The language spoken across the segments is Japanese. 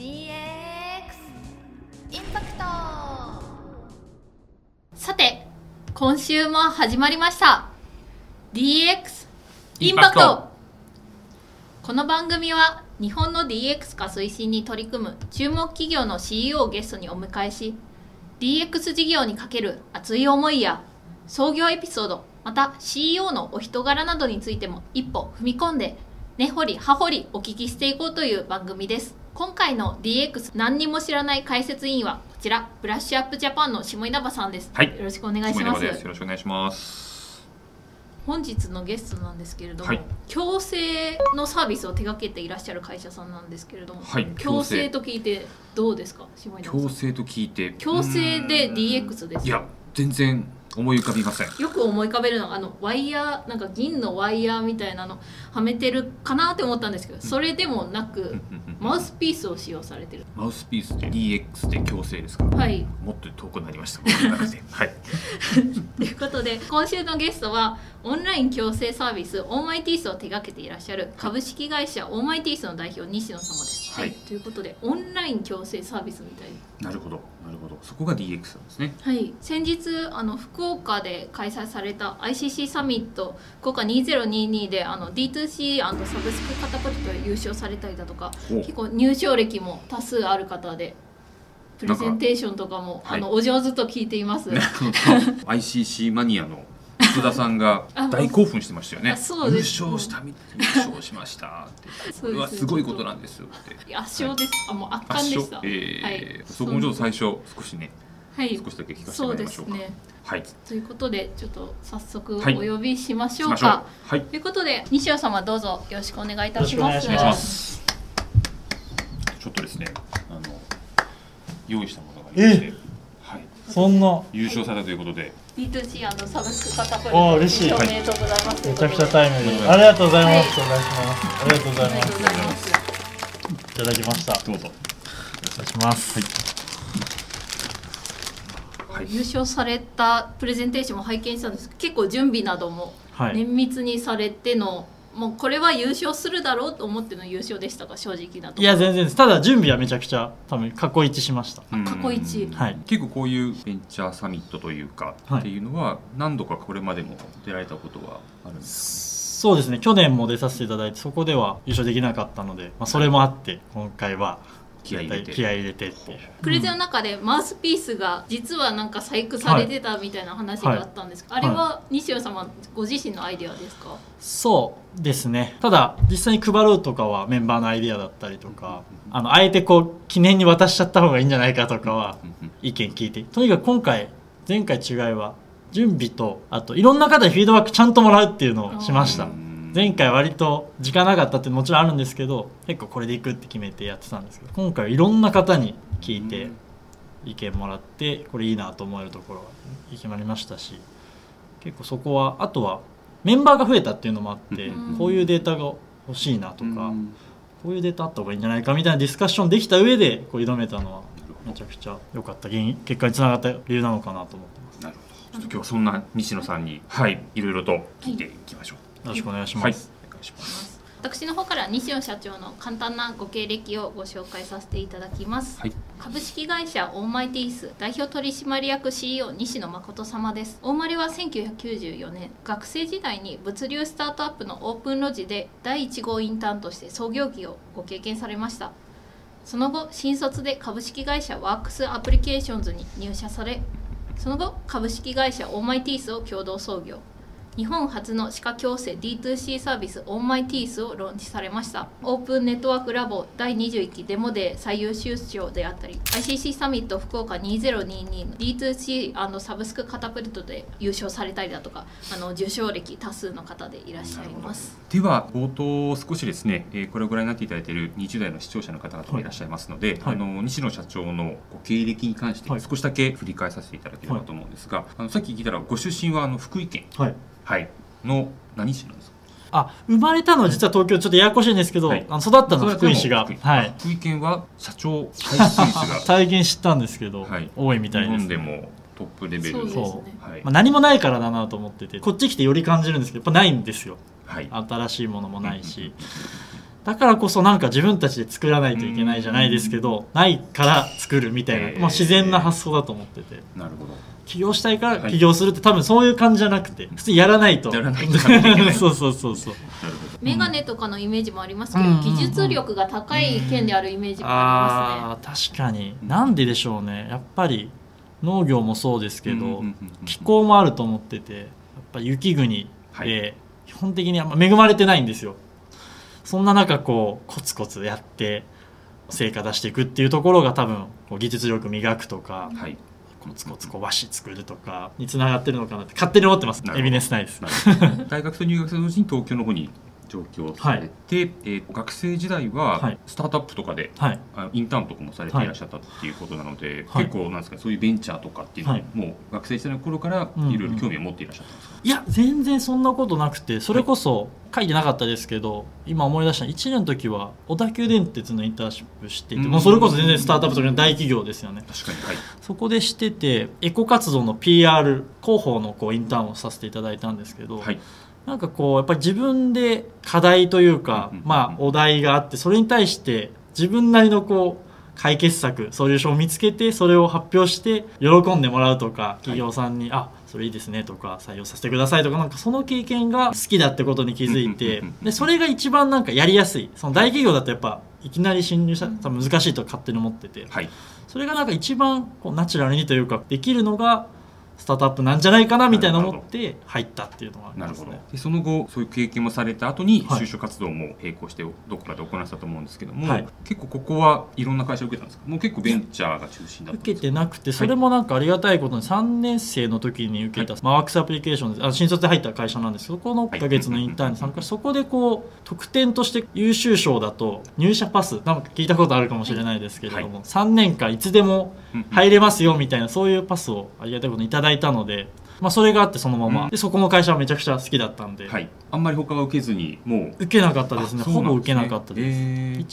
DX インパクト。さて、今週も始まりました DX インパクト。この番組は日本の DX 化推進に取り組む注目企業の CEO をゲストにお迎えし、 DX 事業にかける熱い思いや創業エピソード、また CEO のお人柄などについても一歩踏み込んで根掘り葉掘りお聞きしていこうという番組です。今回の DX 何にも知らない解説委員はこちら、ブラッシュアップジャパンの下稲葉さんです。はい、よろしくお願いします。よろしくお願いします。本日のゲストなんですけれども、はい、矯正のサービスを手掛けていらっしゃる会社さんなんですけれども、はい、矯正と聞いてどうですか、下稲葉さん。矯正と聞いて、矯正で DX です。いや、全然思い浮かびません。よく思い浮かべるのはワイヤー、なんか銀のワイヤーみたいなのはめてるかなって思ったんですけど、それでもなく、マウスピースを使用されてる。マウスピースで DX で矯正ですか。はい。もっと遠くなりました。はい。ということで、今週のゲストはオンライン矯正サービスオーマイティースを手掛けていらっしゃる株式会社オーマイティースの代表、西野様です。はい。ということで、オンライン矯正サービスみたいな。なるほど、なるほど。そこが DX なんですね。はい。先日福岡で開催された ICC サミット福岡2022でD2C& サブスクカタパルト優勝されたりだとか、結構入賞歴も多数ある方で、プレゼンテーションとかもお上手と聞いています。ICC マニアの福田さんが大興奮してましたよね。優勝したみたい、優勝しましたってこれはすごいことなんですよって。圧勝です。もう圧巻でした。そこもちょっと最初少しね、少しだけ聞かせてもらいましょうか。はい、ということで、ちょっと早速お呼びしましょうか。はい、ということで、西野様どうぞよろしくお願いいたします。よろしくお願いします。ちょっとですね、用意したものがありまして、はい、そんな優勝されたということで、D2C&サブスクカタパルト、嬉しい。おめでとうございます。めちゃくちゃタイムリー。ありがとうございます。お願いします。ありがとうございます。いただきました。どうぞ。よろしくお願いします。はい。優勝されたプレゼンテーションも拝見したんですけど、結構準備なども綿密にされての、はい、もうこれは優勝するだろうと思っての優勝でしたか、正直なと。いや全然です。ただ準備はめちゃくちゃ多分過去一しました。過去一。はい。結構こういうベンチャーサミットというか、はい、っていうのは何度かこれまでも出られたことはあるんですかね。そうですね。去年も出させていただいて、そこでは優勝できなかったので、まあ、それもあって、はい、今回は。気合い入れてプレゼンの中でマウスピースが実はなんか細工されてたみたいな話があったんですが、はいはい、あれは西野様ご自身のアイデアですか。そうですね。ただ実際に配ろうとかはメンバーのアイデアだったりとか、あえてこう記念に渡しちゃった方がいいんじゃないかとかは意見聞いて、とにかく今回前回違いは準備と、あといろんな方にフィードバックちゃんともらうっていうのをしました。前回割と時間なかったってもちろんあるんですけど、結構これでいくって決めてやってたんですけど、今回はいろんな方に聞いて意見もらって、これいいなと思えるところが決まりましたし、結構そこはあとはメンバーが増えたっていうのもあって、こういうデータが欲しいなとか、こういうデータあった方がいいんじゃないかみたいなディスカッションできた上でこう挑めたのはめちゃくちゃ良かった結果につながった理由なのかなと思ってます。なるほど。ちょっと今日はそんな西野さんに、はい、いろいろと聞いていきましょう。よろしくお願いします。私の方から西野社長の簡単なご経歴をご紹介させていただきます。はい、株式会社オーマイティース代表取締役 CEO 西野誠様です。お生まれは1994年、学生時代に物流スタートアップのオープン路地で第1号インターンとして創業期をご経験されました。その後、新卒で株式会社ワークスアプリケーションズに入社され、その後、株式会社オーマイティースを共同創業。日本初の歯科矯正 D2C サービスオーマイティースをローンチされました。オープンネットワークラボ第21期デモで最優秀賞であったり、 ICC サミット福岡2022の D2C& サブスクカタパルトで優勝されたりだとか、受賞歴多数の方でいらっしゃいます。では冒頭少しですね、これをご覧になっていただいている20代の視聴者の方々もいらっしゃいますので、はい、西野社長のご経歴に関して少しだけ振り返させていただければと思うんですが、さっき聞いたらご出身は福井県、はいはい、の何市なんですか。生まれたのは実は東京、ちょっとややこしいんですけど、はい、育ったのは福井市が、はい、福井県は社長最近知ったんですけど、はい、多いみたいです。日本でもトップレベルの何もないからだなと思ってて、こっち来てより感じるんですけど、やっぱないんですよ、はい、新しいものもないし。だからこそなんか自分たちで作らないといけないじゃないですけど、ないから作るみたいな、まあ、自然な発想だと思ってて、なるほど、起業したいから起業するって、多分そういう感じじゃなくて、普通やらないと、そうそうそうそう、メガネとかのイメージもありますけど、技術力が高い県であるイメージもありますね。確かに、なんででしょうね。やっぱり農業もそうですけど、気候もあると思ってて、やっぱ雪国で基本的にあんま恵まれてないんですよ。そんな中こうコツコツやって成果出していくっていうところが、多分技術力磨くとか、はい、コツコツ和紙作るとかにつながってるのかなって勝手に思ってます。エビデンスないです。大学と入学した同時に東京の方に上京されて、はい、学生時代はスタートアップとかで、はい、インターンとかもされていらっしゃったっていうことなので、はい、結構なんですか、そういうベンチャーとかっていうのは、はい、もう学生時代の頃からいろいろ興味を持っていらっしゃったんですか？いや、全然そんなことなくて、それこそ書いてなかったですけど、今思い出した、1年の時は小田急電鉄のインターンシップしていて、もうそれこそ全然スタートアップとかの大企業ですよね。確かに、はい、そこでしてて、エコ活動の PR 広報のこうインターンをさせていただいたんですけど、はい、なんかこうやっぱり自分で課題というか、まあお題があって、それに対して自分なりのこう解決策、ソリューションを見つけて、それを発表して喜んでもらうとか、企業さんに「あ、それいいですね」とか「採用させてください」とか、なんかその経験が好きだってことに気づいて、でそれが一番なんかやりやすい。その大企業だとやっぱいきなり新入社多分難しいと勝手に思ってて、はい、それがなんか一番こうナチュラルにというかできるのがスタートアップなんじゃないかなみたいな思って入ったっていうのがありますね。でその後そういう経験もされた後に就職活動も並行してどこかで行われたと思うんですけども、はい、結構ここはいろんな会社を受けたんですか？もう結構ベンチャーが中心だったんですか？受けてなくて、それもなんかありがたいことに3年生の時に受けた、はい、ワークスアプリケーションで新卒で入った会社なんですけど、そこの1ヶ月のインターンに参加して、そこでこう特典として優秀賞だと入社パス、なんか聞いたことあるかもしれないですけれども、はい、3年間いつでも入れますよみたいな、そういうパスをありがたいことにいただいていたので、まあ、それがあってそのまま、うん、でそこの会社はめちゃくちゃ好きだったんで、はい、あんまり他は受けずにもう受けなかったですね。ほぼ受けなかったです。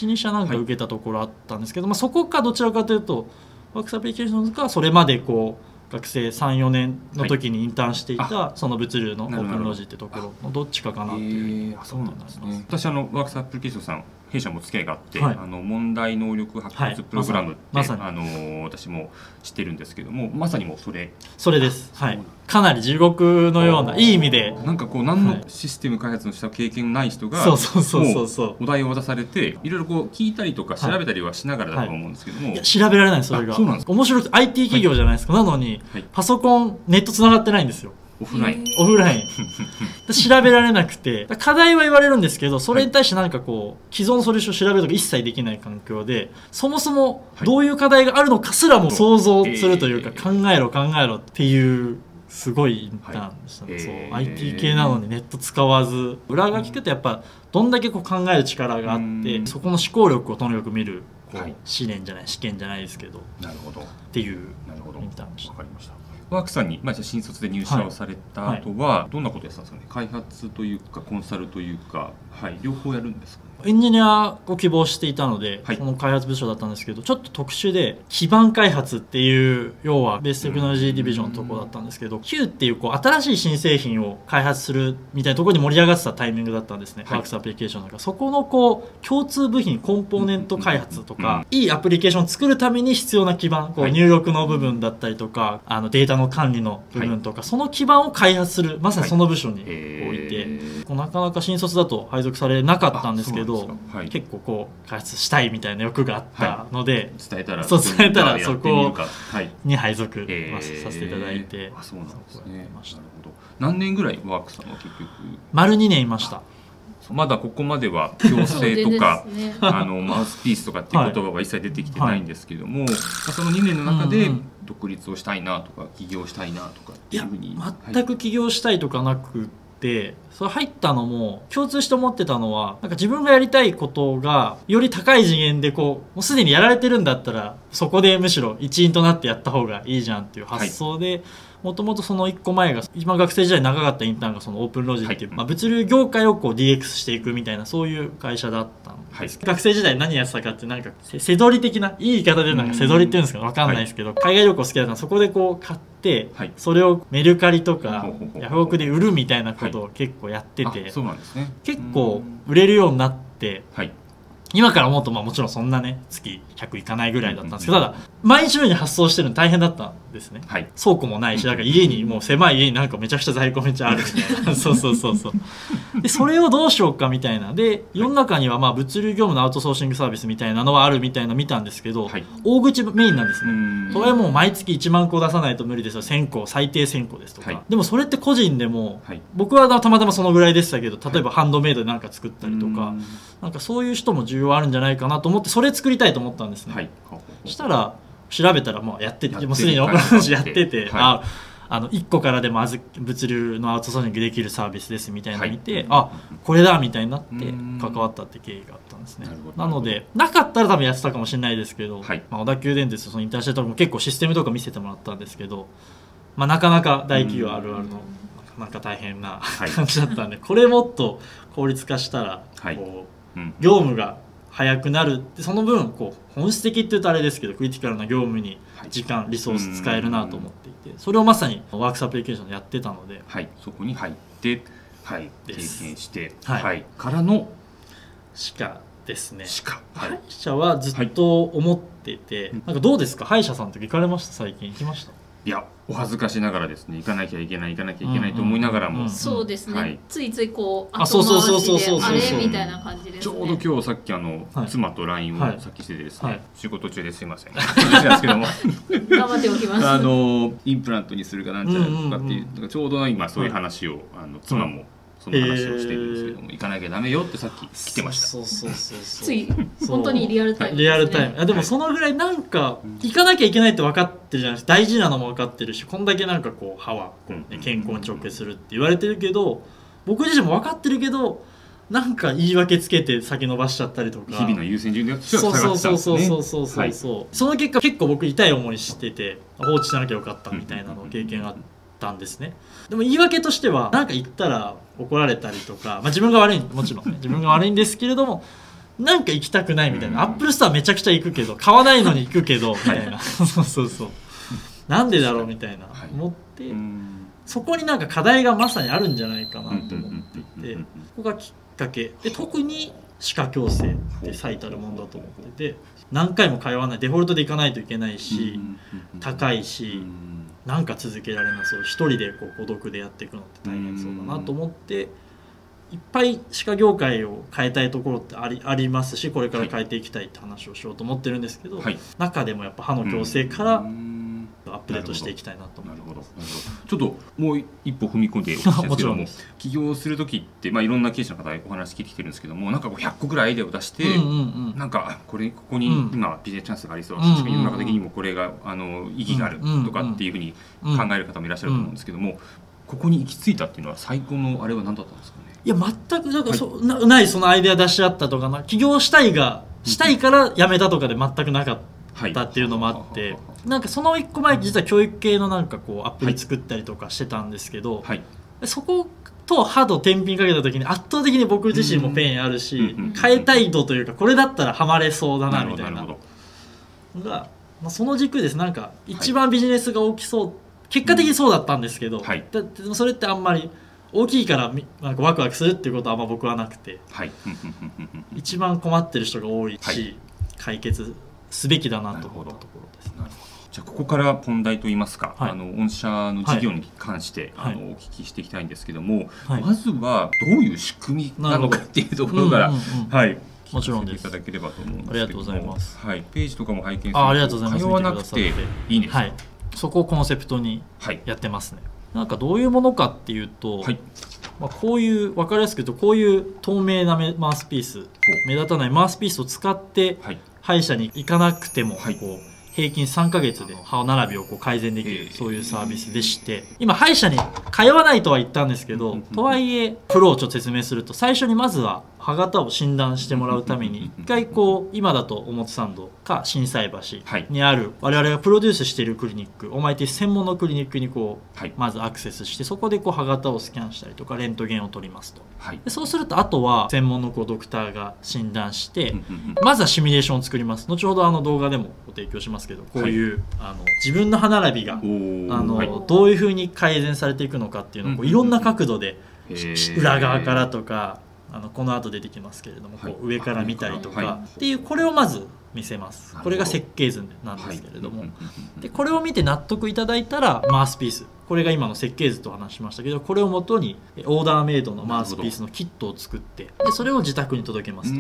12社なんか受けたところあったんですけど、まあ、そこかどちらかというとワークスアプリケーションズか、それまでこう学生 3,4 年の時にインターンしていた、はい、その物流のオープンロジってところのどっちかかなっていう。そうなんですね。私ワークスアプリケーションさん弊社も付き合いがあって、はい、問題能力発掘プログラムって、私も知ってるんですけども、まさにもうそれです、はい、かなり地獄のようないい意味で、なんかこう何のシステム開発のした経験ない人が、そうそうそうそう、お題を渡されていろいろこう聞いたりとか調べたりはしながらだと思うんですけども、はいはい、調べられない。それがそうなんです。面白くて IT 企業じゃないですか、はい、なのに、はい、パソコンネットつながってないんですよ。オフライン調べられなくて、課題は言われるんですけど、それに対して何かこう既存ソリューションを調べるとか一切できない環境で、そもそもどういう課題があるのかすらも想像するというか、考えろっていうすごいインターンでしたね。そう、IT 系なのにネット使わず、裏が聞くとやっぱどんだけこう考える力があって、そこの思考力をとにかく見る試験じゃないですけど、なるほどっていうインターンでした。わかりました。ワークさんに新卒で入社をされた後はどんなことやってたんですかね？開発というかコンサルというか、はい、両方やるんですかね？エンジニアを希望していたので、はい、その開発部署だったんですけど、ちょっと特殊で基盤開発っていう、要はベーステクノロジーディビジョンのところだったんですけど、Q っていうこう新しい新製品を開発するみたいなところに盛り上がってたタイミングだったんですね、ワークスアプリケーションとか。そこのこう共通部品、コンポーネント開発とか、いいアプリケーションを作るために必要な基盤、こう入力の部分だったりとか、データの管理の部分とか、その基盤を開発する、まさにその部署に置いて、なかなか新卒だと配属されなかったんですけど、はい、結構こう開発したいみたいな欲があったので、はい、伝えたらそこに配属させていただいて。そうなんですね。何年ぐらいワークさんは結局丸2年いました。まだここまでは強制とかマウスピースとかっていう言葉は一切出てきてないんですけども、はい、その2年の中で独立をしたいなとか起業したいなとかっていうふうに。いや、全く起業したいとかなくて、でそれ入ったのも共通して思ってたのは、なんか自分がやりたいことがより高い次元でこうもうすでにやられてるんだったら、そこでむしろ一員となってやった方がいいじゃんっていう発想で、もともとその1個前が今学生時代長かったインターンがそのオープンロジっていう、はい、まあ、物流業界をこう DX していくみたいな、そういう会社だったんですけど、はい、学生時代何やってたかって、なんかせどり的な、いい言い方でなんかせどりっていうんですか、分かんないですけど、はい、海外旅行好きだったらそこでこう買って。はい、それをメルカリとかヤフオクで売るみたいなことを結構やってて、結構売れるようになって、はい、今から思うとまあもちろんそんなね月100いかないぐらいだったんですけど、ただ毎日のように発送してるの大変だったんですね、はい、倉庫もないし、だから家にもう狭い家になんかめちゃくちゃ在庫めちゃあるみたいなそうでそれをどうしようかみたいなで、世の中にはまあ物流業務のアウトソーシングサービスみたいなのはあるみたいな見たんですけど、はい、大口メインなんですね。それはもう毎月1万個出さないと無理ですよ、1000個最低1000個ですとか、はい、でもそれって個人でも、はい、僕はたまたまそのぐらいでしたけど、例えばハンドメイドで何か作ったりとか、はい、なんかそういう人も重要あるんじゃないかなと思って、それ作りたいと思ったんですね、はい、したら調べたらもうやってて、もうすでにお話やってて、はい、1個からでも物流のアウトソーシングできるサービスですみたいなの見て、はい、あ、これだみたいになって関わったって経緯があったんですね。 なのでなかったら多分やってたかもしれないですけど、はい、まあ、小田急電鉄のインターシェルとかも結構システムとか見せてもらったんですけど、まあ、なかなか大企業あるあるのなんか大変な感じだったんで、はい、これもっと効率化したらこう、はい、業務が早くなる、その分こう本質的って言うとあれですけどクリティカルな業務に時間、はい、リソース使えるなと思っていて、それをまさにワークスアプリケーションでやってたので、はい、そこに入って、はい、経験して、はいはい、からの歯科ですね。歯科はずっと思ってて、はい、なんかどうですか、歯医者さんとか行かれました？最近行きました？いや、お恥ずかしながらですね、行かなきゃいけないと思いながらも、そうですね、はい、ついついこう後回しであれみたいな感じですね。ちょうど今日さっきはい、妻と LINE をさっきしててですね、はい、仕事中ですいませんですけども頑張っておきますインプラントにするかなんちゃらとかっていう、ちょうど今そういう話を妻もその話をしてるんですけども、行かなきゃダメよってさっき来てました。つい本当にリアルタイムですね。リアルタイム。でもそのぐらいなんか行かなきゃいけないって分かってるじゃないですか。大事なのも分かってるし、こんだけなんかこう歯は健康に直結するって言われてるけど、僕自身も分かってるけど、なんか言い訳つけて先延ばしちゃったりとか、日々の優先順位が下がってたんですね。そう。その結果結構僕痛い思いしてて、放置しなきゃよかったみたいなの経験があったんですね。でも言い訳としてはなんか言ったら怒られたりとか、まあ、自分が悪い、もちろんね、自分が悪いんですけれども、なんか行きたくないみたいな、アップルストアめちゃくちゃ行くけど買わないのに行くけどみたいななんでだろうみたいな思って、はい、そこになんか課題がまさにあるんじゃないかなと思っていて、ここがきっかけで、特に歯科矯正って最たるものだと思ってて、何回も通わない、デフォルトで行かないといけないし、高いし、なんか続けられなそう、一人でこう孤独でやっていくのって大変そうだなと思って、いっぱい歯科業界を変えたいところってありますし、これから変えていきたいって話をしようと思ってるんですけど、はい、中でもやっぱ歯の矯正からアップデートしていきたいなと思ってます。ちょっともう一歩踏み込んでおきたいんですけども起業する時って、まあ、いろんな経営者の方お話聞いてきてるんですけども、なんかこう100個ぐらいアイデアを出して、なんかここに今ビジネスチャンスがありそう、確かに世の中的にもこれが意義があるとかっていうふうに考える方もいらっしゃると思うんですけども、ここに行き着いたっていうのは最高のあれは何だったんですかね。いや全くない、そのアイデア出し合ったとかな、起業したいから辞めたとかで全くなかった。だっていうのもあって、なんかその1個前実は教育系のなんかこうアプリ作ったりとかしてたんですけど、はい、そこと歯と天秤かけた時に圧倒的に僕自身もペンあるし、変えたい度というか、これだったらハマれそうだなみたいなのが、まあ、その軸です。なんか一番ビジネスが大きそう、結果的にそうだったんですけど、だってそれってあんまり大きいからなんかワクワクするっていうことはあんま僕はなくて、はい、一番困ってる人が多いし、はい、解決すべきだなと思ったところです。じゃあここから本題といいますか、はい、御社の事業に関して、はい、お聞きしていきたいんですけども、はい、まずはどういう仕組みなのかっていうところから、もちろんです。いただければと思うんですけども、ありがとうございます。はい、ページとかも拝見すると通わなくていいんですか。はい、そこをコンセプトにやってますね。なんかどういうものかっていうと、はい、まあこういう分かりやすく言うと、こういう透明なマウスピース、目立たないマウスピースを使って、はい、歯医者に行かなくてもこう平均3ヶ月で歯並びをこう改善できる、そういうサービスでして、今歯医者に通わないとは言ったんですけど、とはいえプロをちょっと説明すると、最初にまずは歯型を診断してもらうために1回こう今だと表参道か心斎橋にある我々がプロデュースしているクリニック、オマイティ専門のクリニックにこうまずアクセスして、そこでこう歯型をスキャンしたりとかレントゲンを取りますと、でそうするとあとは専門のこうドクターが診断して、まずはシミュレーションを作ります。後ほど動画でもご提供しますけど、こういう自分の歯並びがどういうふうに改善されていくのかっていうのをこういろんな角度で裏側からとかこの後出てきますけれども、こう上から見たりとかっていう、これをまず見せます。これが設計図なんですけれども、でこれを見て納得いただいたらマウスピース、これが今の設計図と話しましたけど、これをもとにオーダーメイドのマウスピースのキットを作って、でそれを自宅に届けますと。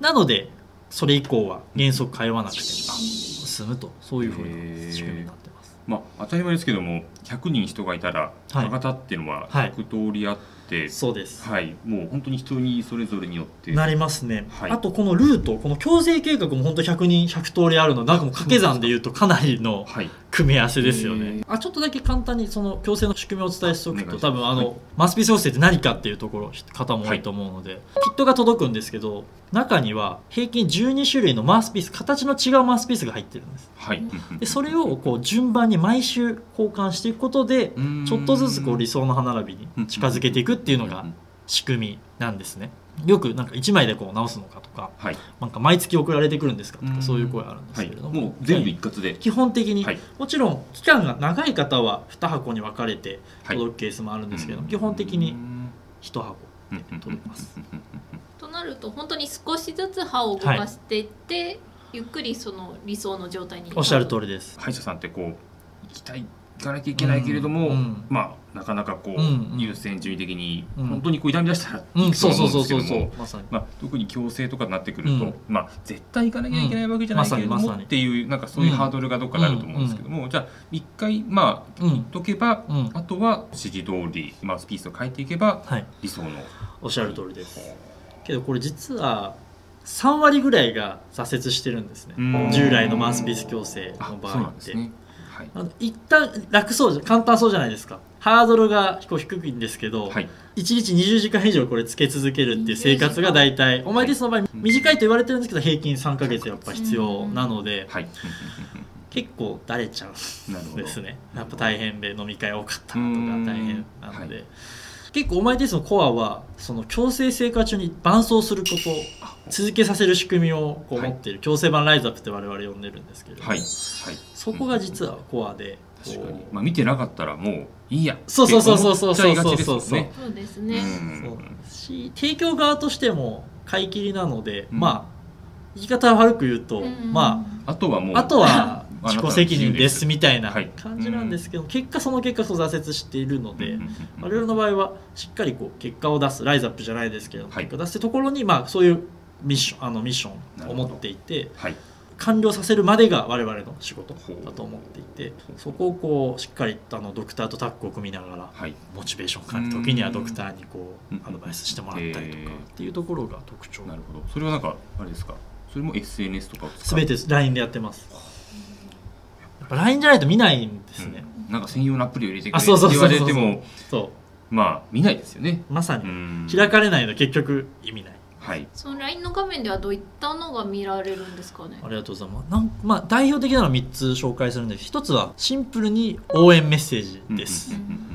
なのでそれ以降は原則通わなくて済むと、そういうふうな仕組みになってます。まあ、当たり前ですけども100人人がいたら博多っていうのは100通りあって、はいはい、そうです、はい、もう本当に人にそれぞれによってなりますね、はい、あとこのルート、この矯正計画も本当100人100通りあるので、なんかもう掛け算でいうとかなりの組み合わせですよね、はい、ちょっとだけ簡単にその矯正の仕組みをお伝えしておくと、多分はい、マウスピース矯正って何かっていうところ方も多いと思うので、はい、キットが届くんですけど、中には平均12種類のマウスピース、形の違うマウスピースが入ってるんです、はい、でそれをこう順番に毎週交換していくことで、ちょっとずつこう理想の歯並びに近づけていくっていうのが仕組みなんですね。よくなんか1枚でこう直すのかとか、はい、なんか毎月送られてくるんですかとか、そういう声あるんですけれども、はい、もう全部一括で、基本的に、はい、もちろん期間が長い方は2箱に分かれて届くケースもあるんですけど、はい、基本的に1箱で届きます。となると本当に少しずつ歯を動かしていって、はい、ゆっくりその理想の状態に。おっしゃる通りです。歯医者さんってこう行かなきゃいけないけれども、まあなかなかこう優先順位的に本当にこう痛み出したら行くと思うんですけども、特に矯正とかになってくると、まあ絶対行かなきゃいけないわけじゃないけれどもっていう、なんかそういうハードルがどっかになると思うんですけども、じゃあ一回まあ行っとけば、あとは指示通りマウスピースを変えていけば理想の。おっしゃる通りです。けどこれ実は3割ぐらいが挫折してるんですね。従来のマウスピース矯正の場合って。一旦楽そう、簡単そうじゃないですか。ハードルが低いんですけど、はい、1日20時間以上これつけ続けるっていう生活が大体お前ですの場合短いと言われてるんですけど、平均3ヶ月やっぱ必要なので、はい、結構だれちゃうんですね。やっぱ大変で飲み会多かったとか大変なので、はい、結構お前ですのコアはその矯正生活中に伴走すること、続けさせる仕組みをこう持っている、矯正版ライズアップって我々呼んでるんですけれども、はいはい、そこが実はコアで、確かに、まあ、見てなかったらもういいやって思っちゃいがちですよね。そうですね。提供側としても買い切りなので、まあ言い方悪く言うと、まああとはもうあとは自己責任ですみたいな感じなんですけど、その結果挫折しているので、我々の場合はしっかりこう結果を出す、ライズアップじゃないですけど結果を出すところに、まあそういうミッションを持っていて、完了させるまでが我々の仕事だと思っていて、そこをこうしっかりドクターとタッグを組みながら、モチベーション管理、時にはドクターにこうアドバイスしてもらったりとかっていうところが特徴。なるほど。それはなんかあれですか、それも SNS とかを使う？全て LINE でやってます。やっぱ LINE じゃないと見ないんですね。なんか専用のアプリを入れてくれって言われても、まあ見ないですよね。まさに開かれないの、結局意味ない。はい、その LINE の画面ではどういったのが見られるんですかね。ありがとうございます。まあ、代表的なのを3つ紹介するんです。1つはシンプルに応援メッセージです。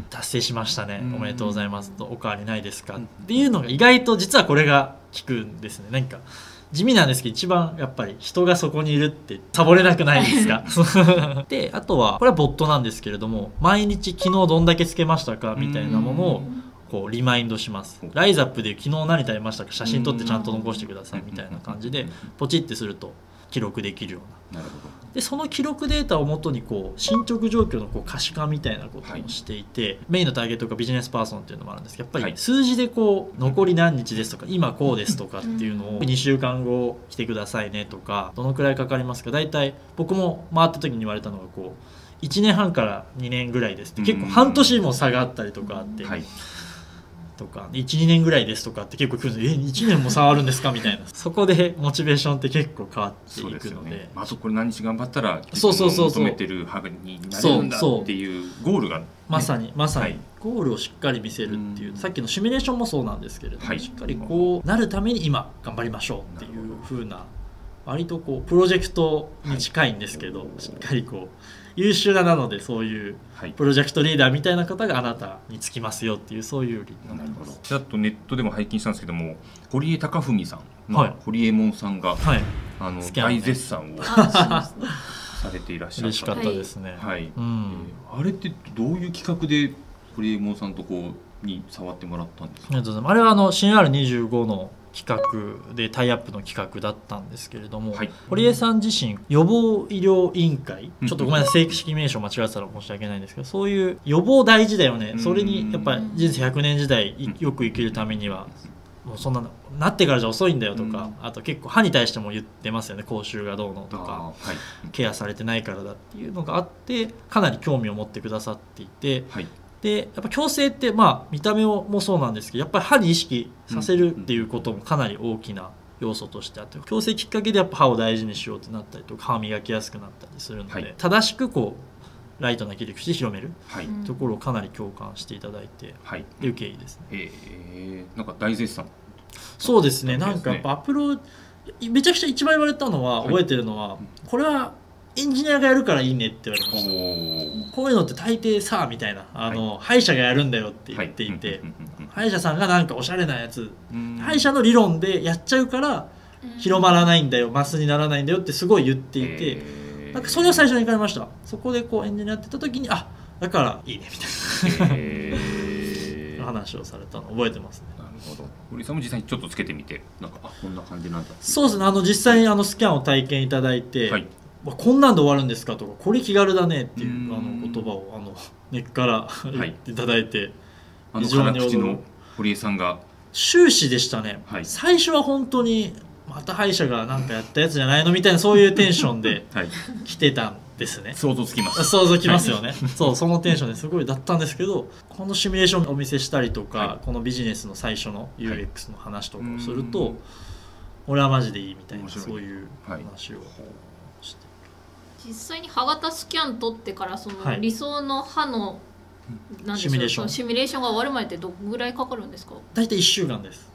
達成しましたね、おめでとうございますと、お変わりないですかっていうのが意外と実はこれが効くんですね。なんか地味なんですけど、一番やっぱり人がそこにいるってサボれなくないですかで、あとはこれはボットなんですけれども、毎日昨日どんだけつけましたかみたいなものをこうリマインドします。ライズアップで昨日何食べましたか、写真撮ってちゃんと残してくださいみたいな感じでポチってすると記録できるような。でその記録データをもとにこう進捗状況のこう可視化みたいなことをしていて、メインのターゲットがビジネスパーソンっていうのもあるんですけど、やっぱり数字でこう残り何日ですとか、今こうですとかっていうのを2週間後来てくださいねとか、どのくらいかかりますか、大体僕も回った時に言われたのがこう1年半から2年ぐらいですって、結構半年も差があったりとかあって、12年ぐらいですとかって結構来るので、1年も差あるんですかみたいなそこでモチベーションって結構変わっていくの で、 そうです、ね、あそこで何日頑張ったら求めてる歯になれるんだっていうゴールが、ね、まさに、はい、ゴールをしっかり見せるっていう、さっきのシミュレーションもそうなんですけれども、はい、しっかりこうなるために今頑張りましょうっていうふうな、割とこうプロジェクトに近いんですけど、はい、しっかりこう優秀なので、そういうプロジェクトリーダーみたいな方があなたにつきますよっていう、そういう理由になります。ちょっとネットでも拝見したんですけども、堀江貴文さん、堀江門さんが、はい、大絶賛をされていらっしゃる。嬉しかったですね。あれってどういう企画で堀江門さんとこうに触ってもらったんですか？ありがとうございます。あれは新 R25 の企画でタイアップの企画だったんですけれども、はい、堀江さん自身予防医療委員会、ちょっとごめんなさい、正式名称間違ってたら申し訳ないんですけど、そういう予防大事だよね、それにやっぱ人生100年時代よく生きるためにはもうそんななってからじゃ遅いんだよとか、あと結構歯に対しても言ってますよね、口臭がどうのとか、はい、ケアされてないからだっていうのがあって、かなり興味を持ってくださっていて。はい、でやっぱ矯正って、まあ、見た目もそうなんですけど、やっぱり歯に意識させるっていうこともかなり大きな要素としてあって、矯正きっかけでやっぱ歯を大事にしようってなったりとか、歯を磨きやすくなったりするので、はい、正しくこうライトな切り口で広める、はい、ところをかなり共感していただいて、はい、っていう経緯ですね。なんか大絶賛。そうですね、なんかやっぱアプローチ、めちゃくちゃ一番言われたのは、はい、覚えてるのは、これはエンジニアがやるからいいねって言われました。こういうのって大抵さみたいな、はい、歯医者がやるんだよって言っていて、はい、歯医者さんがなんかおしゃれなやつ、歯医者の理論でやっちゃうから広まらないんだよ、マスにならないんだよってすごい言っていて、なんかそれを最初に言われました。そこでこうエンジニアやってた時に、あ、だからいいねみたいな、話をされたの覚えてますね。堀さんも実際にちょっとつけてみて、なんかこんな感じなんだ。そうですね。実際にスキャンを体験いただいて。はい、こんなんで終わるんですかとか、これ気軽だねっていう言葉を根っから言っていただいて、非常に口の堀江さんが終始でしたね、はい、最初は本当にまた歯医者がなんかやったやつじゃないのみたいな、そういうテンションで来てたんですね、はい、想像つきます、想像きますよね、はい、そうそのテンションですごいだったんですけど、このシミュレーションをお見せしたりとか、はい、このビジネスの最初の UX の話とかをすると、はい、俺はマジでいいみたいな、そういう話を、はい、実際に歯型スキャン取ってからその理想の歯のシミュレーションが終わるまでってどのぐらいかかるんですか？大体1週間です、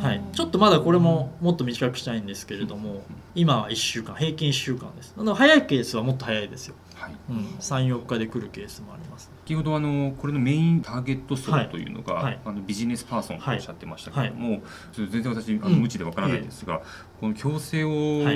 はい、ちょっとまだこれももっと短くしたいんですけれども、今は1週間平均1週間です。なので早いケースはもっと早いですよ、はい、うん、3、4日で来るケースもあります。先ほどこれのメインターゲット層というのが、はい、ビジネスパーソンとおっしゃってましたけれども、はいはい、全然私無知でわからないですが、この矯正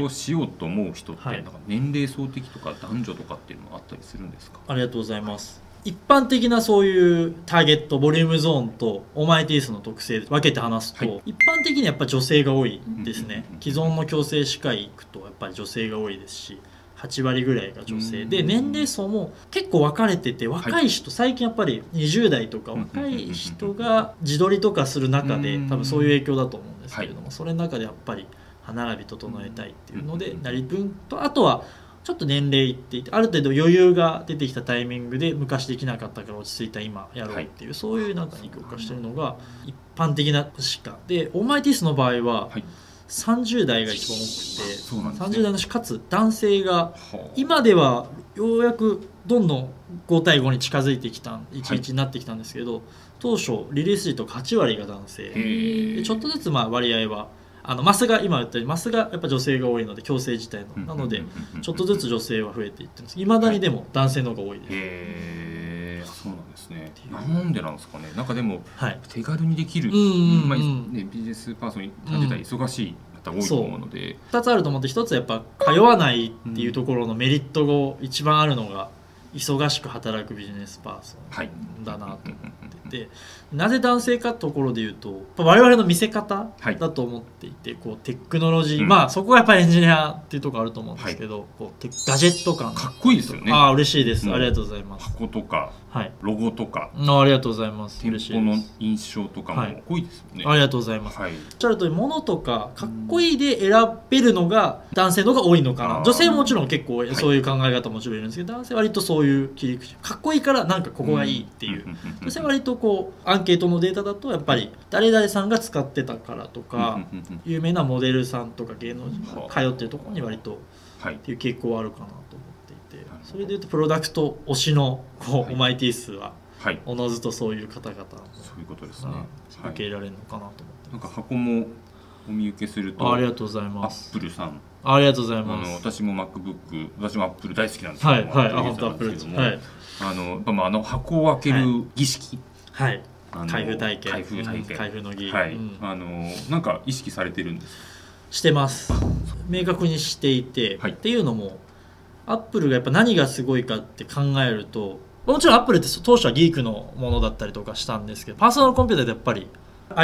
をしようと思う人って、はい、なんか年齢層的とか男女とかっていうのもあったりするんですか？ありがとうございます、はい、一般的なそういうターゲットボリュームゾーンとオーマイティースの特性で分けて話すと、はい、一般的にやっぱ女性が多いですね。既存の矯正歯科医行くとやっぱり女性が多いですし、8割ぐらいが女性で、年齢層も結構分かれてて、若い人、最近やっぱり20代とか若い人が自撮りとかする中で、多分そういう影響だと思うんですけれども、それの中でやっぱり歯並び整えたいっていうのでなり分と、あとはちょっと年齢いっていて、ある程度余裕が出てきたタイミングで、昔できなかったから落ち着いた今やろうっていう、そういうなんかに強化してるのが一般的な歯科で、オーマイティスの場合は30代が一番多くて、30代のしかつ男性が今ではようやくどんどん5対5に近づいてきた1:1になってきたんですけど、当初リリース時とか8割が男性で、ちょっとずつまあ割合はマスが今言ったようにマスがやっぱ女性が多いので、矯正自体のなのでちょっとずつ女性は増えていってます。いまだにでも男性の方が多いです。そうなんですね。なんでなんですかね。なんかでも手軽にできる、まあね、ビジネスパーソン自体忙しい方多いと思うので、2つあると思って、1つはやっぱ通わないっていうところのメリットが一番あるのが、忙しく働くビジネスパーソンだなと思ってて、なぜ男性かところで言うと、我々の見せ方だと思っていて、こうテクノロジー、まあそこがやっぱりエンジニアっていうところあると思うんですけど、こうガジェット感かっこいいですよね。ああ嬉しいです、ありがとうございます。箱とかロゴとか、ありがとうございます。店舗の印象とかもかっこいいですよね。ありがとうございます。おっしゃる通り、物とかかっこいいで選べるのが男性の方が多いのかな。女性ももちろん結構そういう考え方もちろんいるんですけど、男性割とそういう切り口かっこいいからなんかここがいいっていう、そして割とこうアンケートのデータだと、やっぱり誰々さんが使ってたからとか、有名なモデルさんとか芸能人が通ってるところに割とっていう傾向はあるかなと思っていて、それでいうとプロダクト推しのこうオマイティ数はおのずとそういう方々が受け入れられるのかなと思ってます。なんか箱もお見受けすると、ありがとうございます。アップルさん、ありがとうございます。私も MacBook、私も Apple 大好きなんですけど、箱を開ける儀式、開封体験、開封の儀、なんか意識されてるんですか？してます。明確にしていて、っていうのも、Apple がやっぱ何がすごいかって考えると、もちろんアップルって当初はギークのものだったりとかしたんですけど、パーソナルコンピューターってやっぱり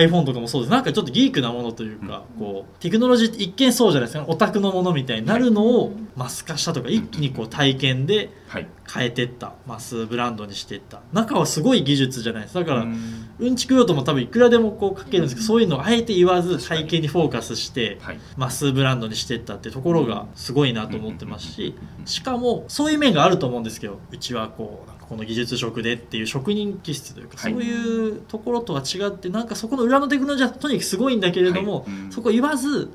iPhone とかもそうです。なんかちょっとギークなものというか、うん、こうテクノロジーって一見そうじゃないですか、オタクのものみたいになるのをマス化したとか、一気にこう体験で変えていった、はい、マスブランドにしていった。中はすごい技術じゃないですか。だからうんちく用途も多分いくらでもこうかけるんですけど、そういうのをあえて言わず体験にフォーカスして、はい、マスブランドにしていったってところがすごいなと思ってますし、しかもそういう面があると思うんですけど、うちはこうこの技術職でっていう職人気質というか、はい、そういうところとは違って、なんかそこの裏のテクノロジーはとにかくすごいんだけれども、はい、そこ言わず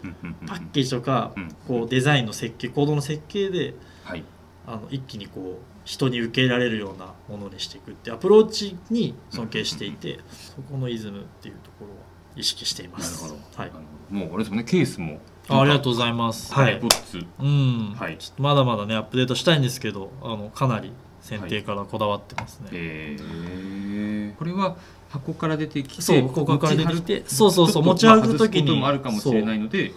パッケージとかこうデザインの設計、行動の設計で、はい、一気にこう人に受け入れられるようなものにしていくってアプローチに尊敬していて、そこのイズムっていうところは意識しています。なるほど、はい、もうあれですもんね、ケースもありがとうございます。はい、うん、はい、ちょっとまだまだねアップデートしたいんですけど、かなり選定からこだわってますね。はい、これは箱から出てきて、そう、箱から出てきて、そうそうそう、持ち歩くときにもあるかもしれないので、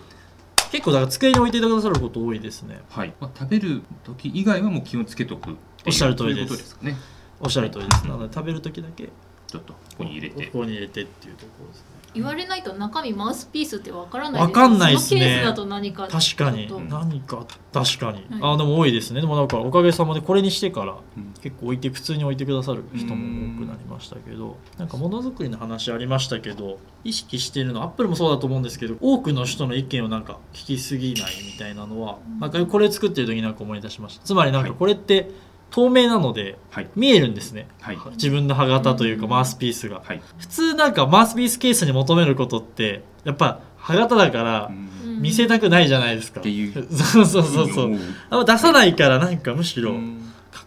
結構だから机に置いてくださること多いですね。はい、まあ、食べるとき以外はもう気をつけとく。おっしゃる通りです。おっしゃる通りです。なので食べるときだけちょっとここに入れて、ここに入れてっていうところですね。言われないと中身マウスピースってわからないです。わかんないですね。そのケースだと何か、確かに何か、確かに、はい、でも多いですね。でもなんかおかげさまでこれにしてから結構置いて、普通に置いてくださる人も多くなりましたけど、なんかものづくりの話ありましたけど、意識しているのはアップルもそうだと思うんですけど、多くの人の意見をなんか聞きすぎないみたいなのは、なんかこれ作ってる時になんか思い出しました。つまりなんかこれって、はい、透明なので見えるんですね、はい、自分の歯型というかマウスピースが、はい、普通なんかマウスピースケースに求めることってやっぱ歯型だから見せたくないじゃないですか、っていうそうそうそうそう、出さないからなんかむしろ囲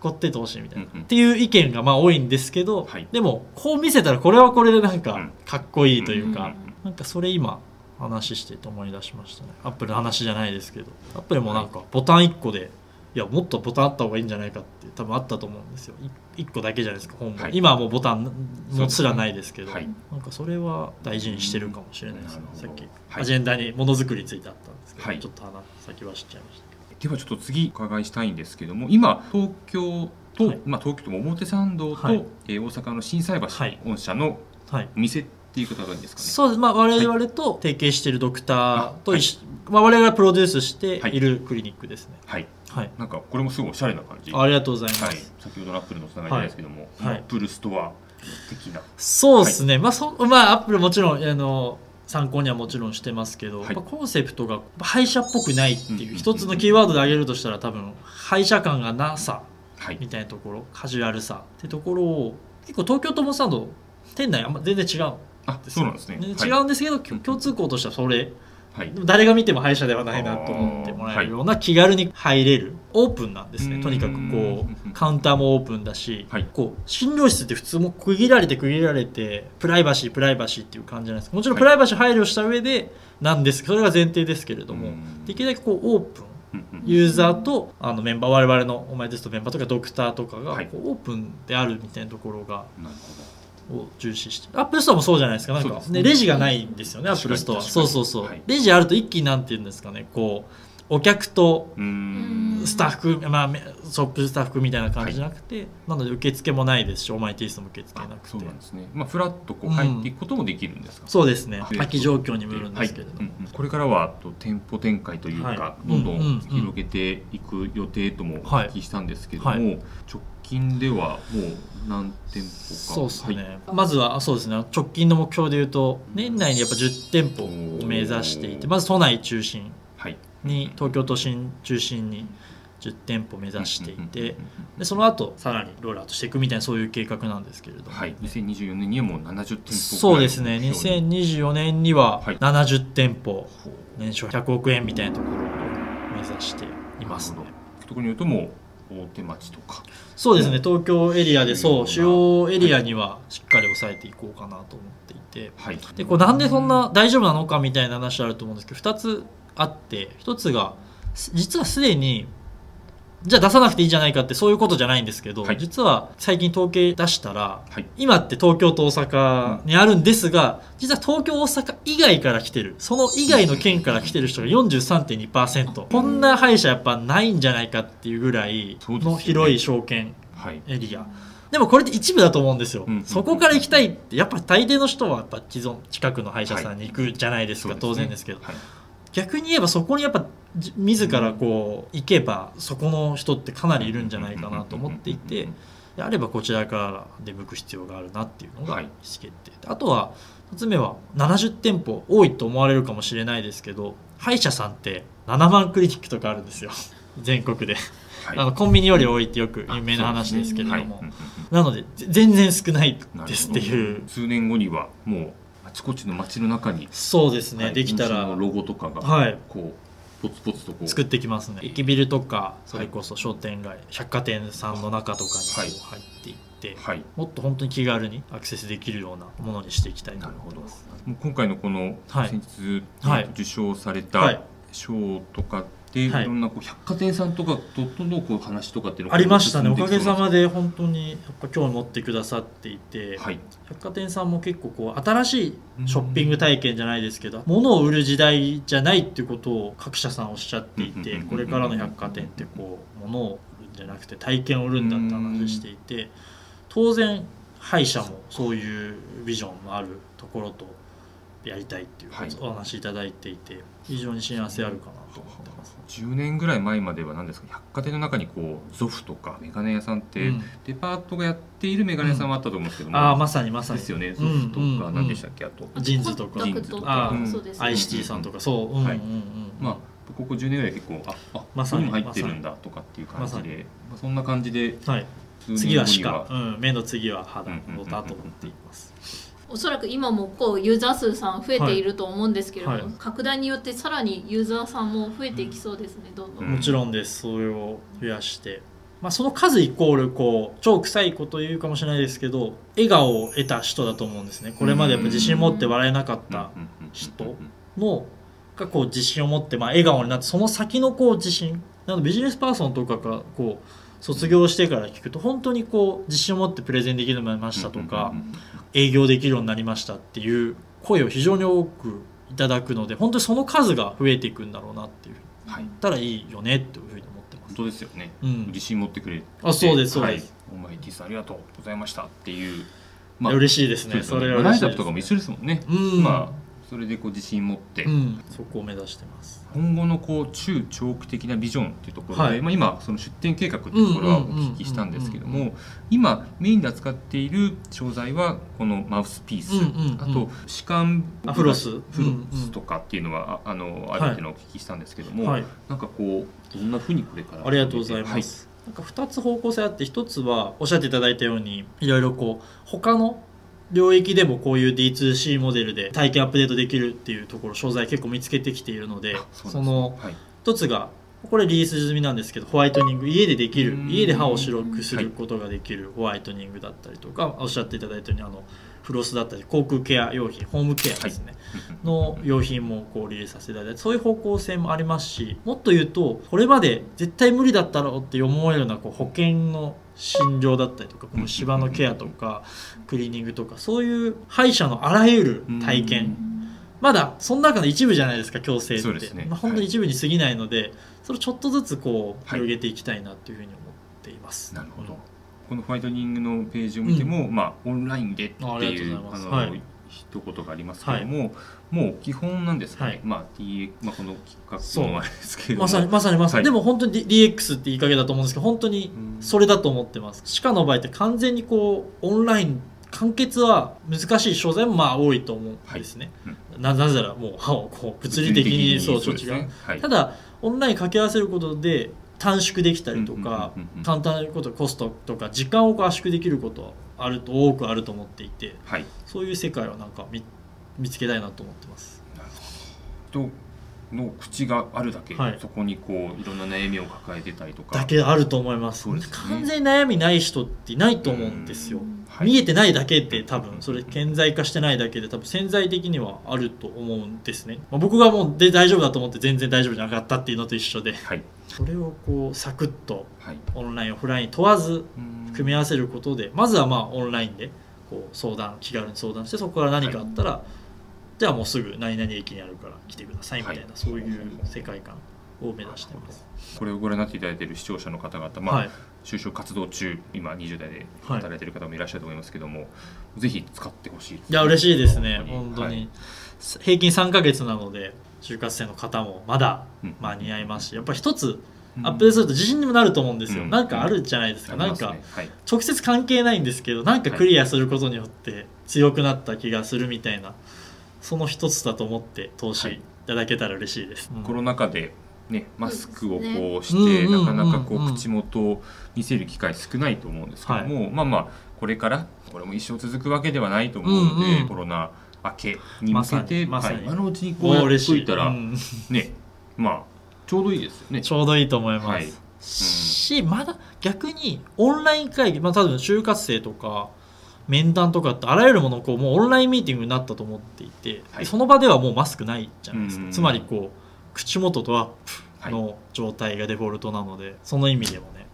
っててほしいみたいな、っていう意見がまあ多いんですけど、はい、でもこう見せたらこれはこれでなんかかっこいいというか、なんかそれ今話してて思い出しましたね。アップルの話じゃないですけど、アップルもなんかボタン1個で、いやもっとボタンあった方がいいんじゃないかって多分あったと思うんですよ。1個だけじゃないですか、本、はい、今はもうボタンもすらないですけど、はい、なんかそれは大事にしてるかもしれないですね。さっき、はい、アジェンダにものづくりについてあったんですけど、はい、ちょっと話先は知っちゃいましたけど。ではちょっと次お伺いしたいんですけども、今東京と、はい、まあ、東京と表参道と、はい、大阪の心斎橋本社のお店、はいはいっていうことなんですかね。そうです、まあ、我々と提携しているドクターと、はい、まあ、我々がプロデュースしているクリニックですね。はい、はい、なんかこれもすごいおしゃれな感じ。ありがとうございます、はい、先ほどのアップルのつながりですけども、はい、アップルストア的な、はい、そうですね、はい、まあ、アップルもちろん参考にはもちろんしてますけど、はい、コンセプトが歯医者っぽくないっていう一つのキーワードで挙げるとしたら、多分歯医者感がなさみたいなところ、はい、カジュアルさってところを結構東京ともさんの店内全然違う。あ、そうなんですね。違うんですけど、はい、共通項としてはそれ、はい、誰が見ても歯医者ではないなと思ってもらえるような、気軽に入れるオープンなんですね。とにかくこうカウンターもオープンだし、はい、こう診療室って普通も区切られてプライバシーっていう感じじゃないですか。もちろんプライバシー配慮した上でなんですけど、それが前提ですけれども、できるだけこうオープン、ユーザーとメンバー、我々のお前ですとメンバーとかドクターとかがこうオープンであるみたいなところが、なるほど、を重視して。アップルストアもそうじゃないですか。なんかね、レジがないんですよね、アップルストア。そうそうそう、はい、レジあると一気になんていうんですかね、こうお客とスタッフ、まあ、ショップスタッフみたいな感じじゃなくて、はい、なので受付もないですし、オーマイティースも受付なくて。そうなんですね。まあ、フラッとこう入っていくこともできるんですか。そうですね、空き状況にもよるんですけれども、はい、これからは店舗展開というか、はい、どんどん広げていく予定ともお聞きしたんですけれども、はいはい、直近ではもう何店舗か。そうですね、はい、まずはそうですね、直近の目標でいうと年内にやっぱ10店舗を目指していて、まず都内中心に、東京都心中心に10店舗目指していて、でその後さらにロールアウトしていくみたいな、そういう計画なんですけれども、ね、はい、2024年にはもう70店舗。そうですね、2024年には70店舗、年商100億円みたいなところを目指していますね。特に言うともう大手町とか。そうですね、東京エリアで、そう、主要エリアにはしっかり抑えていこうかなと思っていて、はい、でこうなんでそんな大丈夫なのかみたいな話あると思うんですけど、2つあって、一つが実はすでにじゃあ出さなくていいじゃないかって、そういうことじゃないんですけど、はい、実は最近統計出したら、はい、今って東京と大阪にあるんですが、実は東京大阪以外から来てる、その以外の県から来てる人が 43.2%、 こんな歯医者やっぱないんじゃないかっていうぐらいの広い商圏エリア、でもこれって一部だと思うんですよ。そこから行きたいってやっぱ大抵の人はやっぱ既存近くの歯医者さんに行くじゃないですか、はい、当然ですけど、はい、逆に言えばそこにやっぱ自らこう行けばそこの人ってかなりいるんじゃないかなと思っていて、であればこちらから出向く必要があるなっていうのが意思決定、はい、あとは2つ目は70店舗多いと思われるかもしれないですけど、歯医者さんって7万クリニックとかあるんですよ全国で、はい、コンビニより多いってよく有名な話ですけれども、なので全然少ないですっていう。数年後にはもうあちこちの街の中にそうですね、はい、できたらロゴとかがこうポツポツとこう作ってきますね。駅ビルとかそれこそ商店街、はい、百貨店さんの中とかに入っていって、はい、もっと本当に気軽にアクセスできるようなものにしていきたいと思います。もう今回のこの先日受賞された賞とかで、はい、いろんなこう百貨店さんとかどんどんこう話とかっていうのがありましたね。おかげさまで本当にやっぱ興味持ってくださっていて、はい、百貨店さんも結構こう新しいショッピング体験じゃないですけど、物を売る時代じゃないっていうことを各社さんおっしゃっていて、これからの百貨店ってこう物を売るんじゃなくて体験を売るんだって話していて、当然歯医者もそういうビジョンのあるところとやりたいっていうお話しいただいていて、非常に幸せあるかなと思ってます。10年ぐらい前までは何ですか、百貨店の中にこうゾフとかメガネ屋さんって、うん、デパートがやっているメガネ屋さんはあったと思うんですけども、うん、あまさにまさにですよね。ゾフとか何でしたっけ、あとジンズとかアイシティさんとか、そう、はい、まあここ10年ぐらい結構まさに入ってるんだとかっていう感じで、まあ、そんな感じで。はい、次は歯科、目の次は歯だと思っています。おそらく今もこうユーザー数さん増えていると思うんですけれども、はい、拡大によってさらにユーザーさんも増えていきそうですね、どんどん。もちろんです。それを増やして、まあ、その数イコールこう超臭いこと言うかもしれないですけど、笑顔を得た人だと思うんですね。これまでやっぱ自信持って笑えなかった人のがこう自信を持ってまあ笑顔になって、その先のこう自信なので、ビジネスパーソンとかがこう卒業してから聞くと本当にこう自信を持ってプレゼンできるようになりましたとか、営業できるようになりましたっていう声を非常に多くいただくので、本当にその数が増えていくんだろうなっていう、はい、言ったらいいよねっていうふうに思ってます。本当ですよね、うん、自信持ってくれて、あ、そうです、そうです、はい、お前 T さんありがとうございましたっていう、まあ、嬉しいですね。それは嬉しいですね。ライトアップとかも一緒ですもんね、うん、まあそれでこう自信持って、うん、そこを目指してます。今後のこう中長期的なビジョンというところで、はい、まあ今その出店計画というところはお聞きしたんですけども、今メインで扱っている商材はこのマウスピース、あと歯間フロスとかっていうのはあるっていうのをお聞きしたんですけども、はい、なんかこうどんなふうにこれから。ありがとうございます、はい、なんか2つ方向性あって、1つはおっしゃっていただいたようにいろいろこう他の領域でもこういう D2C モデルで体験アップデートできるっていうところ、商材結構見つけてきているので、その一つがこれリリース済みなんですけど、ホワイトニング、家でできる、家で歯を白くすることができるホワイトニングだったりとか、おっしゃっていただいたようにフロスだったり口腔ケア用品、ホームケアですねの用品もこうリリースさせていただいて、そういう方向性もありますし、もっと言うとこれまで絶対無理だったろうって思えるようなこう保険の診療だったりとか、虫歯のケアとかクリーニングとか、そういう歯医者のあらゆる体験、まだその中の一部じゃないですか、矯正って、ね、まあ本当に一部に過ぎないので、はい、それをちょっとずつこう広げていきたいなというふうに思っています。なるほど、うん、このホワイトニングのページを見ても、うん、まあオンラインでっていう一言がありますけども、はい、もう基本なんですかね、はい、まあ この企画のあれですけれども、まさに、はい、でも本当に DX っていい加減だと思うんですけど、本当にそれだと思ってます。歯科の場合って完全にこうオンライン完結は難しい商材もまあ多いと思うんですね、はい、なぜならもう歯をこう物理的にそう処置が、はい、ただオンライン掛け合わせることで短縮できたりとか、簡単なことコストとか時間を圧縮できることは多くあると思っていて、はい、そういう世界をなんか見つけたいなと思ってます。なるほど。の口があるだけ、はい、そこにこういろんな悩みを抱えてたりとかだけあると思います。そうですね、完全に悩みない人ってないと思うんですよ。はい、見えてないだけって多分それ顕在化してないだけで多分潜在的にはあると思うんですね。まあ、僕がもうで大丈夫だと思って全然大丈夫じゃなかったっていうのと一緒で、はい、それをこうサクッとオンラインオフライン問わず組み合わせることで、まずはまあオンラインでこう気軽に相談して、そこから何かあったら、はい、じゃあもうすぐ何々駅にあるから来てくださいみたいな、はい、そういう世界観を目指しています。これをご覧になっていただいている視聴者の方々、就職活動中、今20代で働いている方もいらっしゃると思いますけども、ぜひ使ってほしい。いや嬉しいですね、本当に。平均3ヶ月なので就活生の方もまだ間に合いますし、やっぱり一つアップデートすると自信にもなると思うんですよ。なんかあるじゃないですか、なんか直接関係ないんですけど、なんかクリアすることによって強くなった気がするみたいな、その一つだと思って投資いただけたら嬉しいです。コロナ禍でね、マスクをこうしてなかなかこう口元を見せる機会少ないと思うんですけども、これからこれも一生続くわけではないと思うので、コロナ明けに向けて今のうちにこうやっておいたらね、ちょうどいいですよね。ちょうどいいと思いますし、まだ逆にオンライン会議、多分就活生とか面談とかってあらゆるものをこうもうオンラインミーティングになったと思っていて、その場ではもうマスクないじゃないですか。つまりこう口元とアップの状態がデフォルトなので、その意味でもね、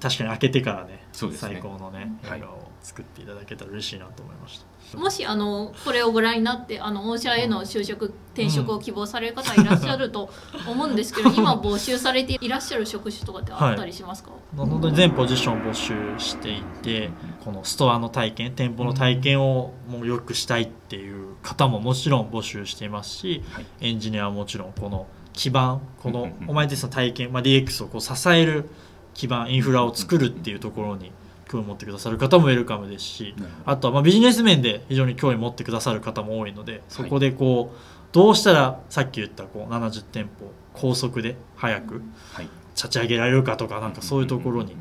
確かに開けてからね、最高のね映画を作っていただけたら嬉しいなと思いました。もしこれをご覧になって御社への就職転職を希望される方いらっしゃると思うんですけど、今募集されていらっしゃる職種とかってあったりしますか？本当に全ポジション募集していて、このストアの体験、店舗の体験をもう良くしたいっていう方ももちろん募集していますし、エンジニアはもちろんこの基盤、このお前たちの体験、DX をこう支える基盤インフラを作るっていうところに興味を持ってくださる方もウェルカムですし、あとはビジネス面で非常に興味を持ってくださる方も多いので、そこでこうどうしたらさっき言ったこう70店舗高速で早く立ち上げられるかとか、なんかそういうところに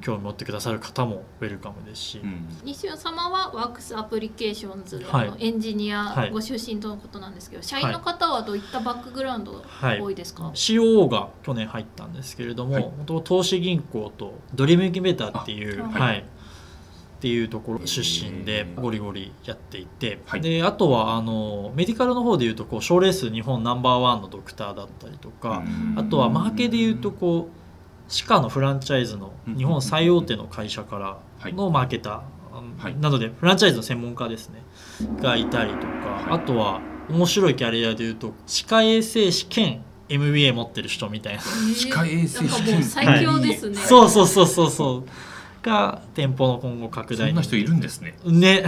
興味を持ってくださる方もウェルカムですし、西尾様はワークスアプリケーションズでエンジニアご出身とのことなんですけど、社員の方はどういったバックグラウンドが多いですか？ COO が去年入ったんですけれども、投資銀行とドリームインキュベーターっていうところ出身でゴリゴリやっていて、であとはメディカルの方でいうと賞レース日本ナンバーワンのドクターだったりとか、あとはマーケでいうと歯科のフランチャイズの日本最大手の会社からのマーケターなので、フランチャイズの専門家ですねがいたりとか、あとは面白いキャリアでいうと歯科衛生士兼MBA 持ってる人みたいな、歯科衛生士兼最強ですね。そうそうそうそうそうが店舗の今後拡大に。そんな人いるんですね。ね、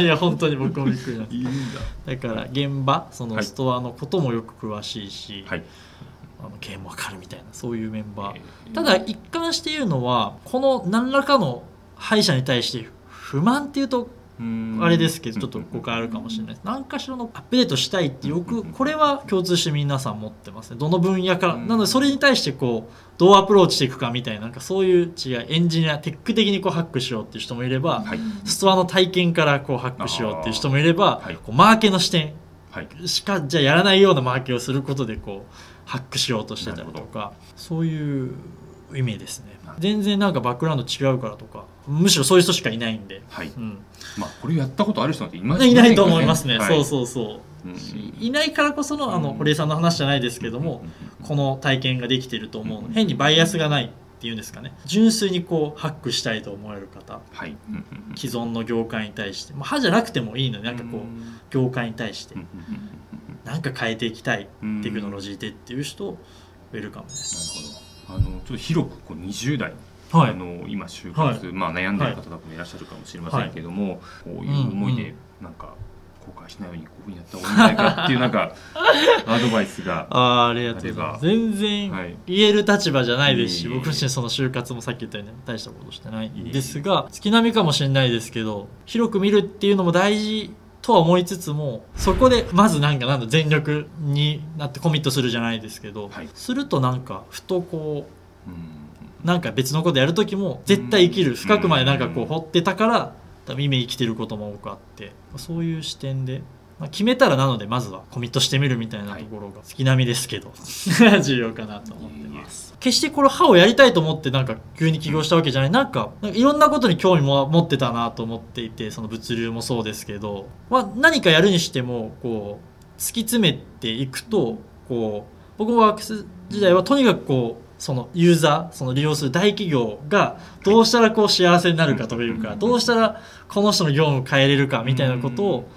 いや本当に僕もびっくりなんです。いるんだ。だから現場、そのストアのこともよく詳しいし、経営もわかるみたいな、そういうメンバー。ただ一貫して言うのは、この何らかの敗者に対して不満っていうとあれですけど、ちょっと誤解あるかもしれないです。何かしらのアップデートしたいってよくこれは共通して皆さん持ってますね。どの分野からなので、それに対してこうどうアプローチしていくかみたいな、なんかそういう違い、エンジニアテック的にこうハックしようっていう人もいれば、ストアの体験からこうハックしようっていう人もいれば、マーケの視点しかじゃやらないようなマーケをすることでこうハックしようとしてたりとか、そういう意味ですね。全然なんかバックグラウンド違うからとか、むしろそういう人しかいないんで、これやったことある人なんていないと思いますね。そうそうそう。いないからこその堀江さんの話じゃないですけども、この体験ができてると思う。変にバイアスがないっていうんですかね。純粋にこうハックしたいと思われる方、既存の業界に対して、歯じゃなくてもいいのに、なんかこう業界に対してなんか変えていきたいテクノロジーでっていう人、ウェルカムです。なるほど。ちょっと広くこう20代、今就活、悩んでる方とかもいらっしゃるかもしれませんけども、こういう思いでなんか後悔しないようにこういうふうにやった方がいいんじゃないかっていうなんかアドバイスがあれば。全然言える立場じゃないですし、僕自身その就活もさっき言ったように大したことしてないんですが、月並みかもしれないですけど、広く見るっていうのも大事とは思いつつも、そこでまずなんだ全力になってコミットするじゃないですけど、するとなんかふとこうなんか別のことやる時も絶対生きる深くまでなんかこう掘ってたから、多分今生きてることも多くあって、そういう視点で決めたら、なのでまずはコミットしてみるみたいなところが月並みですけど重要かなと思ってます。決してこの歯をやりたいと思ってなんか急に起業したわけじゃない、なんかいろんなことに興味も持ってたなと思っていて、その物流もそうですけど、何かやるにしてもこう突き詰めていくと、こう僕もワークス時代はとにかくこうそのユーザー、その利用する大企業がどうしたらこう幸せになるかというか、どうしたらこの人の業務を変えれるかみたいなことを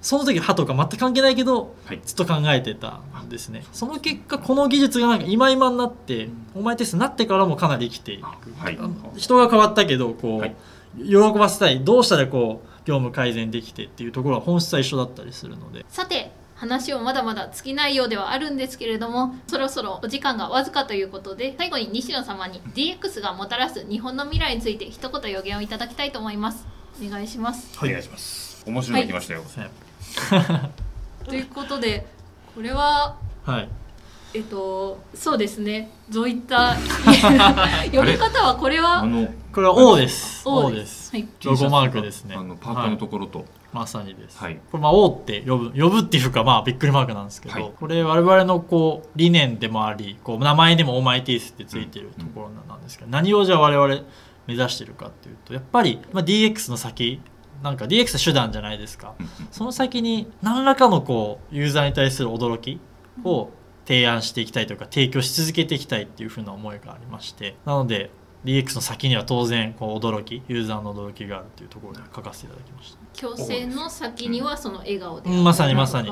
その時歯とか全く関係ないけど、はい、ずっと考えてたんですね。その結果この技術がなんか今々になって、うん、お前テストになってからもかなり生きていく、はい、人が変わったけどこう、はい、喜ばせたい、どうしたらこう業務改善できてっていうところは本質は一緒だったりするので。さて話をまだまだ尽きないようではあるんですけれども、そろそろお時間がわずかということで、最後に西野様に DX がもたらす日本の未来について一言予言をいただきたいと思います。お願いします。はい、お願いします。面白いの来ましたよ、はい、ということでこれは、はい、そうですね、そういった呼び方はこれはこれは O です。 O です。ロゴマークですね。パーカーのところと、まさにです。これまあ O って呼ぶっていうか、まあびっくりマークなんですけど、これ我々のこう理念でもあり、こう名前でもオーマイティースってついてるところなんですけど、何をじゃあ我々目指してるかっていうと、やっぱりまあ DX の先、なんか DX は手段じゃないですか。その先に何らかのこうユーザーに対する驚きを提案していきたいというか、提供し続けていきたいっていう風な思いがありまして、なので DX の先には当然こう驚き、ユーザーの驚きがあるというところで書かせていただきました。強制の先にはその笑顔で、まさにまさに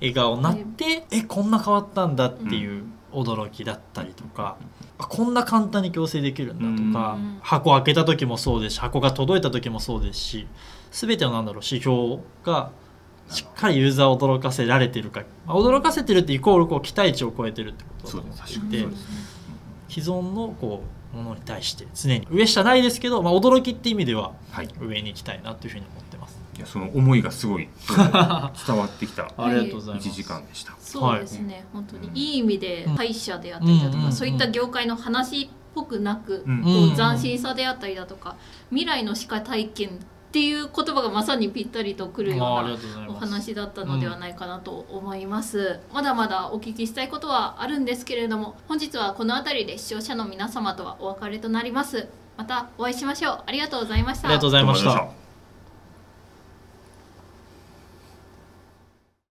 笑顔になってこんな変わったんだっていう驚きだったりとか、こんな簡単に強制できるんだとか、箱を開けた時もそうですし、箱が届いた時もそうですし、全てのなんだろう指標がしっかりユーザーを驚かせられてるか、驚かせてるってイコールこう期待値を超えてるってことだと思っていて、既存のこうものに対して常に上下ないですけど、驚きって意味では上に行きたいなというふうに思ってます。いや、その思いがすごい伝わってきた1時間でした。そうですね、本当にいい意味で歯医者であったりだとか、そういった業界の話っぽくなく、斬新さであったりだとか、未来の歯科体験っていう言葉がまさにぴったりとくるようなお話だったのではないかなと思います。まだまだお聞きしたいことはあるんですけれども、本日はこの辺りで視聴者の皆様とはお別れとなります。またお会いしましょう。ありがとうございました。ありがとうございました。